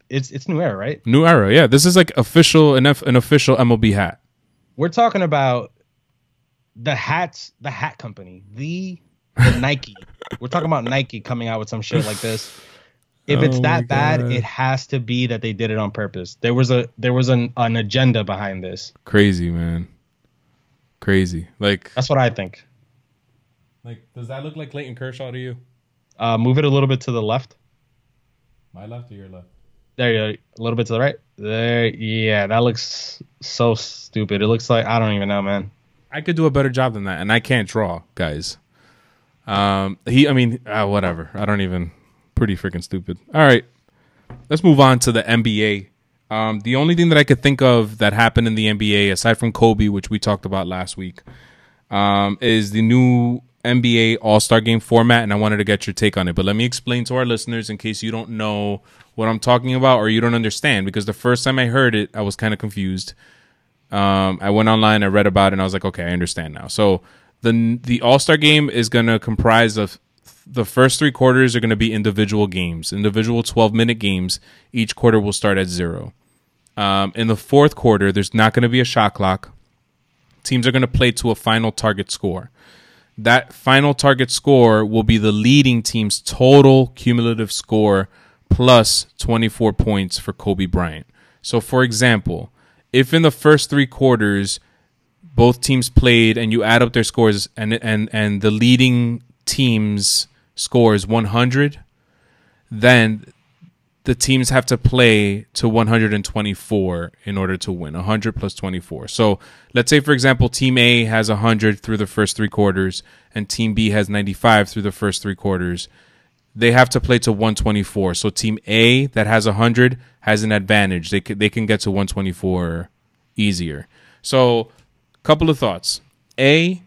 It's it's new era, right? New era, yeah. This is like official an, an official M L B hat. We're talking about the hats, the hat company, the, the Nike. We're talking about Nike coming out with some shit like this. If oh it's that bad, it has to be that they did it on purpose. There was a there was an, an agenda behind this. Crazy, man. Crazy. Like that's what I think. Like, does that look like Clayton Kershaw to you? Uh, move it a little bit to the left. My left or your left? There you go. A little bit to the right. There. Yeah, that looks so stupid. It looks like, I don't even know, man. I could do a better job than that, and I can't draw, guys. Um, he. I mean, uh, whatever. I don't even. Pretty freaking stupid. All right. Let's move on to the N B A. Um, the only thing that I could think of that happened in the N B A, aside from Kobe, which we talked about last week, um, is the new N B A All-Star Game format, and I wanted to get your take on it. But let me explain to our listeners in case you don't know what I'm talking about or you don't understand, because the first time I heard it, I was kind of confused. Um, I went online, I read about it, and I was like, okay, I understand now. So the the All-Star Game is going to comprise of the first three quarters are going to be individual games, individual twelve-minute games. Each quarter will start at zero. Um, in the fourth quarter, there's not going to be a shot clock. Teams are going to play to a final target score. That final target score will be the leading team's total cumulative score plus twenty-four points for Kobe Bryant. So, for example, if in the first three quarters both teams played and you add up their scores and and, and the leading team's score is one hundred, then the teams have to play to one hundred twenty-four in order to win, one hundred plus twenty-four. So let's say, for example, Team A has one hundred through the first three quarters and Team B has ninety-five through the first three quarters. They have to play to one hundred twenty-four. So Team A that has one hundred has an advantage. They can, they can get to one hundred twenty-four easier. So a couple of thoughts. A,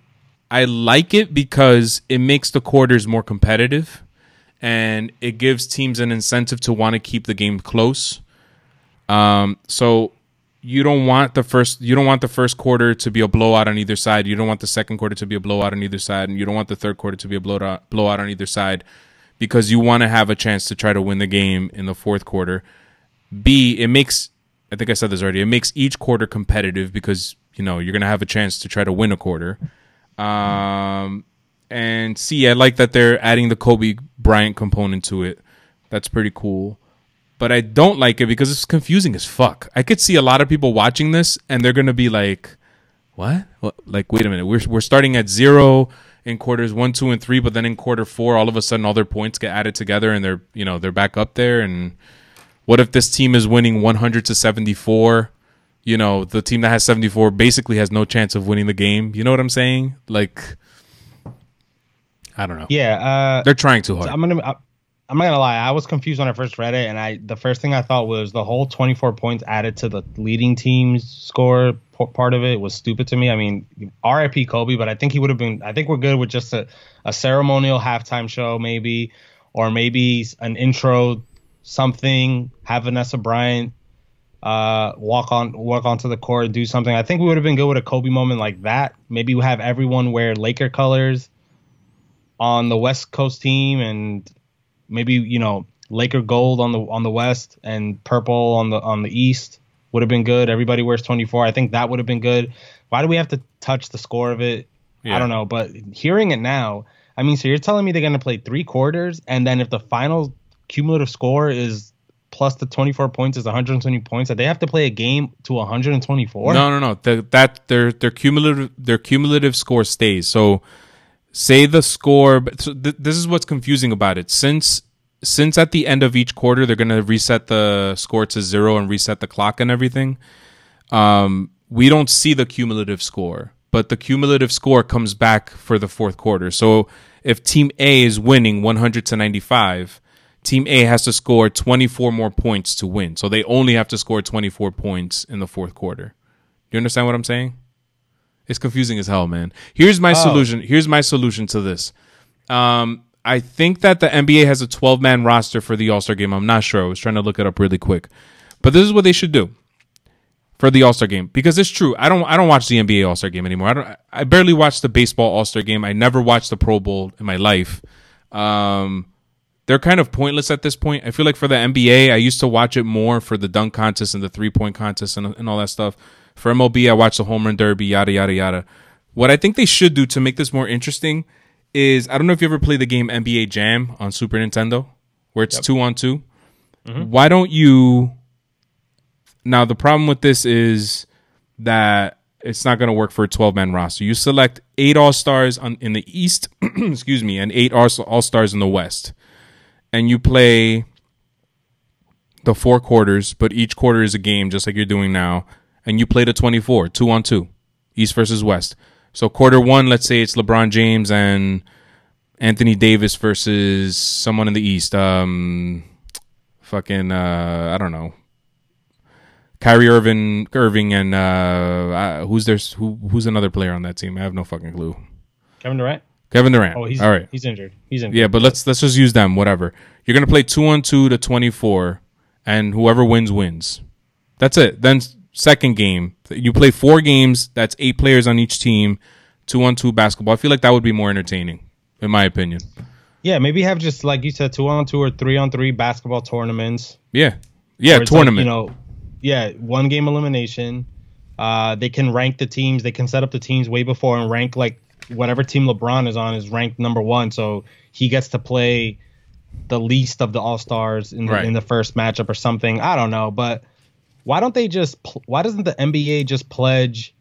I like it because it makes the quarters more competitive, and it gives teams an incentive to want to keep the game close. Um, so you don't want the first you don't want the first quarter to be a blowout on either side. You don't want the second quarter to be a blowout on either side, and you don't want the third quarter to be a blowout blowout on either side, because you want to have a chance to try to win the game in the fourth quarter. B, it makes I think I said this already. It makes each quarter competitive because you know you're going to have a chance to try to win a quarter. Um, and see, I like that they're adding the Kobe Bryant component to it. That's pretty cool. But I don't like it because it's confusing as fuck. I could see a lot of people watching this and they're going to be like, what? what? Like, wait a minute. We're we're starting at zero in quarters one, two, and three. But then in quarter four, all of a sudden all their points get added together and they're, you know, they're back up there. And what if this team is winning one hundred to seventy-four? You know, the team that has seventy-four basically has no chance of winning the game. You know what I'm saying? Like, I don't know. Yeah, uh, they're trying too hard. I'm gonna. I, I'm not gonna lie. I was confused when I first read it, and I the first thing I thought was the whole twenty-four points added to the leading team's score p- part of it was stupid to me. I mean, R I P Kobe, but I think he would have been. I think we're good with just a, a ceremonial halftime show, maybe, or maybe an intro, something. Have Vanessa Bryant uh, walk on, walk onto the court, do something. I think we would have been good with a Kobe moment like that. Maybe we have everyone wear Laker colors on the West Coast team, and maybe, you know, Laker gold on the on the West and purple on the on the East would have been good. Everybody wears twenty-four. I think that would have been good. Why do we have to touch the score of it? Yeah. I don't know. But hearing it now, I mean, so you're telling me they're going to play three quarters, and then if the final cumulative score is plus the twenty-four points is one hundred twenty points, that they have to play a game to one hundred twenty-four? No, no, no. The, that their their cumulative their cumulative score stays. So say the score. So th- this is what's confusing about it. Since since at the end of each quarter they're going to reset the score to zero and reset the clock and everything, um, we don't see the cumulative score. but the cumulative score comes back for the fourth quarter. So if Team A is winning one hundred to ninety-five, Team A has to score twenty-four more points to win. So they only have to score twenty-four points in the fourth quarter. Do you understand what I'm saying? It's confusing as hell, man. Here's my oh. solution. Here's my solution to this. Um, I think that the N B A has a twelve-man roster for the All-Star Game. I'm not sure. I was trying to look it up really quick. But this is what they should do for the All-Star Game, because it's true. I don't I don't watch the N B A All-Star Game anymore. I don't I barely watch the baseball All-Star Game. I never watched the Pro Bowl in my life. Um, they're kind of pointless at this point. I feel like for the N B A, I used to watch it more for the dunk contest and the three-point contest and, and all that stuff. For M L B, I watch the home run derby, yada, yada, yada. What I think they should do to make this more interesting is, I don't know if you ever played the game N B A Jam on Super Nintendo, where it's yep. two on two. Mm-hmm. Why don't you... Now, the problem with this is that it's not going to work for a twelve-man roster. You select eight All-Stars on, in the East, excuse me, and eight All-Stars in the West. And you play the four quarters, but each quarter is a game, just like you're doing now. And you play the twenty-four, two on two, East versus West. So quarter one, let's say it's LeBron James and Anthony Davis versus someone in the East. Um, fucking, uh, I don't know. Kyrie Irving, Irving, and uh, uh, who's there? Who, who's another player on that team? I have no fucking clue. Kevin Durant. Kevin Durant. Oh, he's all right. He's injured. He's injured. Yeah, but let's let's just use them. Whatever. You're gonna play two on two to twenty-four, and whoever wins wins. That's it. Then second game, you play four games. That's eight players on each team. Two on two basketball. I feel like that would be more entertaining, in my opinion. Yeah, maybe have just like you said, two on two or three on three basketball tournaments. Yeah, yeah, tournament. Like, you know. Yeah, one game elimination. Uh, they can rank the teams. They can set up the teams way before and rank like whatever team LeBron is on is ranked number one. So he gets to play the least of the All-Stars in the, right. in the first matchup or something. I don't know. But why don't they just – why doesn't the N B A just pledge,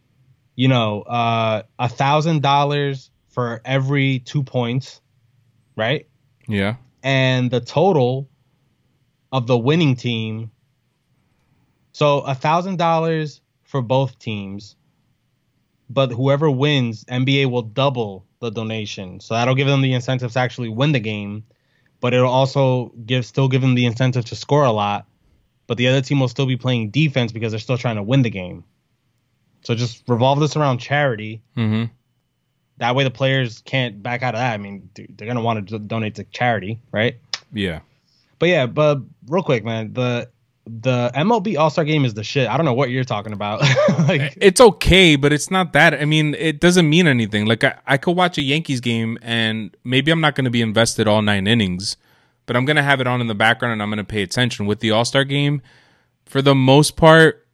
you know, uh, one thousand dollars for every two points, right? Yeah. And the total of the winning team – so one thousand dollars for both teams, but whoever wins, N B A will double the donation. So that'll give them the incentive to actually win the game, but it'll also give still give them the incentive to score a lot, but the other team will still be playing defense because they're still trying to win the game. So just revolve this around charity. Mm-hmm. That way the players can't back out of that. I mean, they're going to want to donate to charity, right? Yeah. But yeah, but real quick, man, the... The M L B All-Star Game is the shit. I don't know what you're talking about. Like, it's okay, but it's not that. I mean, it doesn't mean anything. Like, I, I could watch a Yankees game, and maybe I'm not going to be invested all nine innings, but I'm going to have it on in the background, and I'm going to pay attention. With the All-Star Game, for the most part,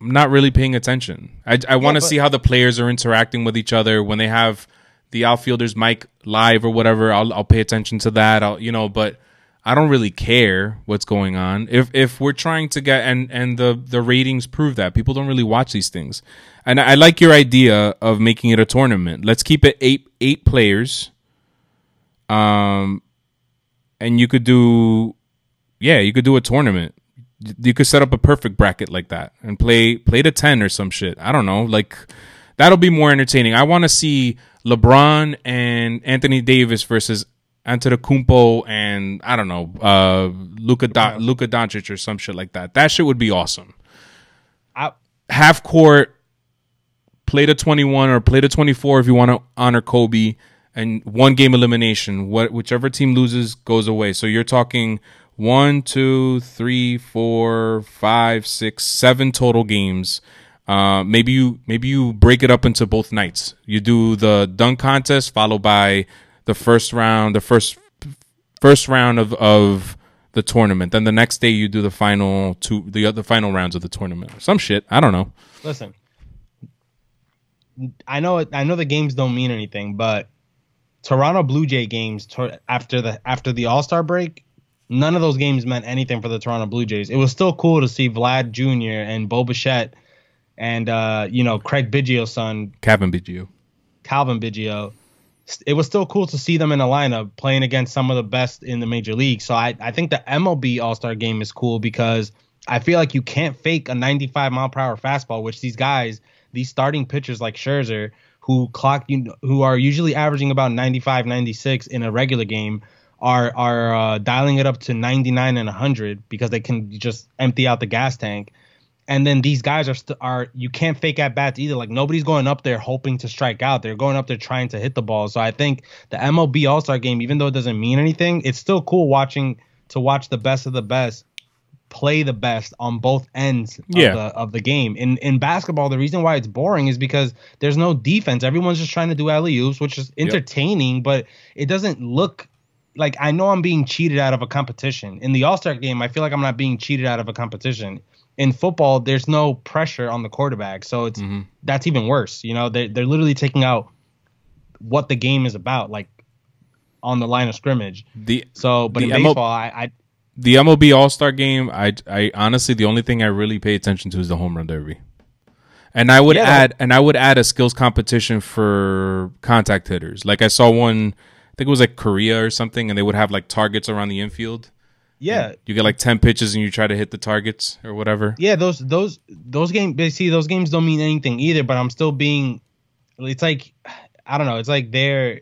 I'm not really paying attention. I, I want to yeah, but- see how the players are interacting with each other. When they have the outfielders mic live or whatever, I'll, I'll pay attention to that. I'll, you know, but... I don't really care what's going on. If if we're trying to get and and the the ratings prove that people don't really watch these things. And I, I like your idea of making it a tournament. Let's keep it eight eight players. Um, and you could do, yeah, you could do a tournament. You could set up a perfect bracket like that and play play to ten or some shit. I don't know. Like that'll be more entertaining. I want to see LeBron and Anthony Davis versus Antetokounmpo and, I don't know, uh, Luka, Do- Luka Doncic or some shit like that. That shit would be awesome. I- Half court, play to twenty-one or play to twenty-four if you want to honor Kobe, and one game elimination. What Whichever team loses goes away. So you're talking one, two, three, four, five, six, seven total games. Uh, maybe you maybe you break it up into both nights. You do the dunk contest followed by... The first round, the first first round of, of the tournament. Then the next day you do the final two, the the final rounds of the tournament. Some shit. I don't know. Listen, I know it, I know the games don't mean anything, but Toronto Blue Jay games tor- after the after the All-Star break, none of those games meant anything for the Toronto Blue Jays. It was still cool to see Vlad Junior and Bo Bichette and uh, you know Craig Biggio's son, Calvin Biggio, Calvin Biggio. It was still cool to see them in a lineup playing against some of the best in the major league. So I, I think the M L B All-Star Game is cool because I feel like you can't fake a ninety-five mile per hour fastball, which these guys, these starting pitchers like Scherzer, who clock you who are usually averaging about ninety-five, ninety-six in a regular game are are uh, dialing it up to ninety-nine and one hundred because they can just empty out the gas tank. And then these guys are st- are you can't fake at bats either. Like, nobody's going up there hoping to strike out. They're going up there trying to hit the ball. So I think the M L B All-Star Game, even though it doesn't mean anything, it's still cool watching to watch the best of the best play the best on both ends yeah. of the of the game. In in basketball, the reason why it's boring is because there's no defense. Everyone's just trying to do alley-oops, which is entertaining, yep. but it doesn't look like I know I'm being cheated out of a competition. In the All-Star Game, I feel like I'm not being cheated out of a competition. In football, there's no pressure on the quarterback, so it's mm-hmm. that's even worse. You know, they're they're literally taking out what the game is about, like on the line of scrimmage. The so, but the in baseball, M L- I, I the M L B All-Star Game, I I honestly the only thing I really pay attention to is the home run derby, and I would yeah. add and I would add a skills competition for contact hitters. Like I saw one, I think it was like Korea or something, and they would have like targets around the infield. Yeah, you get like ten pitches and you try to hit the targets or whatever. Yeah, those those those games. See, those games don't mean anything either. But I'm still being. It's like, I don't know. It's like they're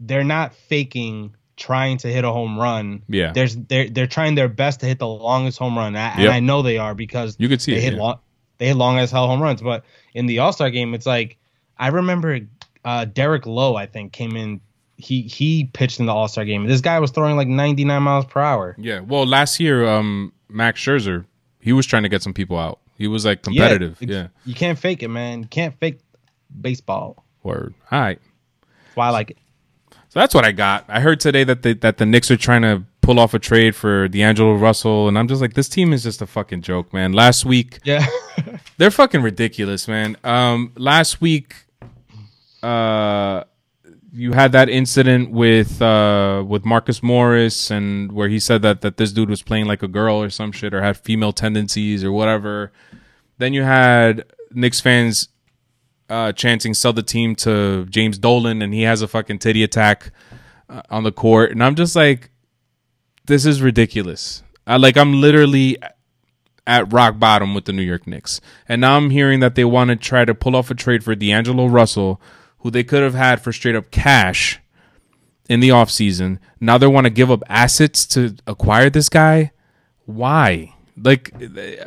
they're not faking trying to hit a home run. Yeah, there's they're they're trying their best to hit the longest home run, and yep. I know they are because you could see they it, hit yeah. long they hit long as hell home runs. But in the All-Star Game, it's like I remember uh, Derek Lowe, I think, came in. He he pitched in the All-Star Game. This guy was throwing like ninety-nine miles per hour. Yeah. Well, last year, um, Max Scherzer, he was trying to get some people out. He was like competitive. Yeah. yeah. You can't fake it, man. You can't fake baseball. Word. All right. That's why I like it. So that's what I got. I heard today that the that the Knicks are trying to pull off a trade for D'Angelo Russell, and I'm just like, this team is just a fucking joke, man. Last week, yeah, they're fucking ridiculous, man. Um, last week, uh. You had that incident with uh, with Marcus Morris, and where he said that, that this dude was playing like a girl or some shit, or had female tendencies or whatever. Then you had Knicks fans uh, chanting "Sell the team" to James Dolan, and he has a fucking titty attack uh, on the court. And I'm just like, this is ridiculous. I, like I'm literally at rock bottom with the New York Knicks, and now I'm hearing that they want to try to pull off a trade for D'Angelo Russell, who they could have had for straight up cash in the offseason. Now they want to give up assets to acquire this guy. Why? Like,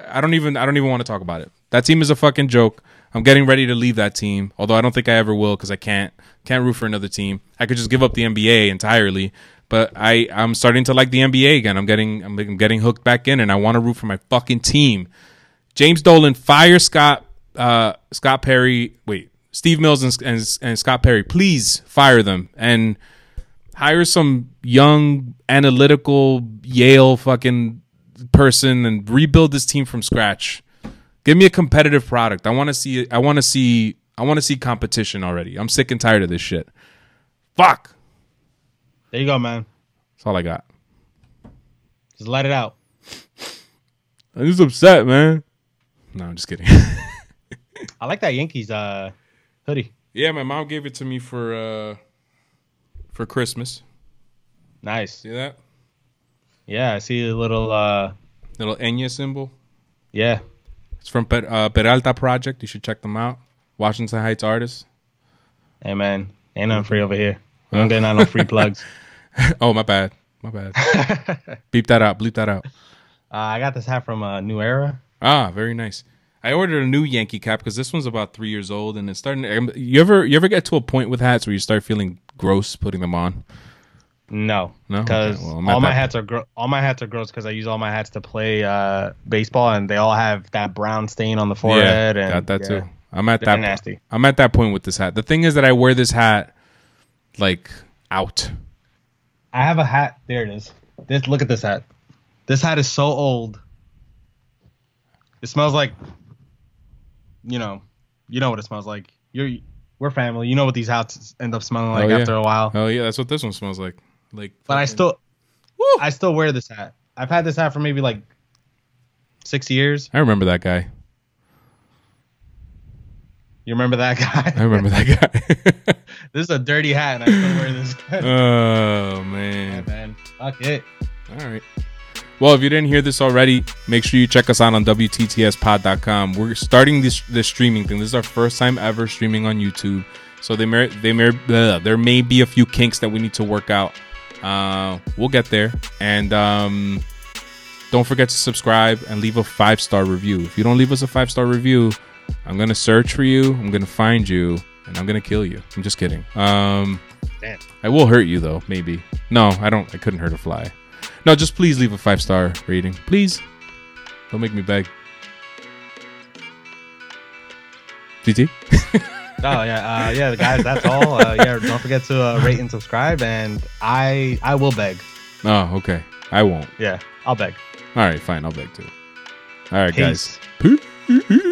I don't even I don't even want to talk about it. That team is a fucking joke. I'm getting ready to leave that team, although I don't think I ever will because I can't can't root for another team. I could just give up the N B A entirely, but I I'm starting to like the N B A again. I'm getting I'm, I'm getting hooked back in, and I want to root for my fucking team. James Dolan, fire Scott uh, Scott Perry. Wait. Steve Mills and, and and Scott Perry, please fire them and hire some young, analytical Yale fucking person and rebuild this team from scratch. Give me a competitive product. I want to see. I want to see. I want to see competition already. I'm sick and tired of this shit. Fuck. There you go, man. That's all I got. Just let it out. I'm just upset, man. No, I'm just kidding. I like that Yankees. Uh. Hoodie. Yeah, my mom gave it to me for uh, for Christmas. Nice. See that? Yeah, I see a little... Uh, little Enya symbol. Yeah. It's from per- uh, Peralta Project. You should check them out. Washington Heights artists. Hey, man. Ain't nothing free over here. We don't get no free plugs. Oh, my bad. My bad. Beep that out. Bleep that out. Uh, I got this hat from uh, New Era. Ah, very nice. I ordered a new Yankee cap because this one's about three years old, and it's starting. To, you ever, you ever get to a point with hats where you start feeling gross putting them on? No, no, because okay. well, all my point. hats are gro- all my hats are gross because I use all my hats to play uh, baseball, and they all have that brown stain on the forehead. Yeah, and got that yeah. too. I'm at They're that. Nasty. I'm at that point with this hat. The thing is that I wear this hat like out. I have a hat. There it is. This look at this hat. This hat is so old. It smells like. You know, you know what it smells like. You're, we're family. You know what these hats end up smelling like oh, yeah. after a while. Oh yeah, that's what this one smells like. Like, but fucking... I still, Woo! I still wear this hat. I've had this hat for maybe like six years. I remember that guy. You remember that guy? I remember that guy. This is a dirty hat, and I still wear this. Oh man. Yeah, man, fuck it. All right. Well, if you didn't hear this already, make sure you check us out on W T T S pod dot com. We're starting this, this streaming thing. This is our first time ever streaming on YouTube. So they may, they may, uh, there may be a few kinks that we need to work out. Uh, we'll get there. And um, don't forget to subscribe and leave a five-star review. If you don't leave us a five-star review, I'm going to search for you. I'm going to find you. And I'm going to kill you. I'm just kidding. Um, Damn. I will hurt you, though, maybe. No, I don't. I couldn't hurt a fly. No, just please leave a five-star rating. Please. Don't make me beg. T T? Oh yeah, uh, yeah, guys. That's all. Uh, yeah, don't forget to uh, rate and subscribe. And I, I will beg. Oh, okay. I won't. Yeah, I'll beg. All right, fine. I'll beg too. All right, Peace. guys. Peace.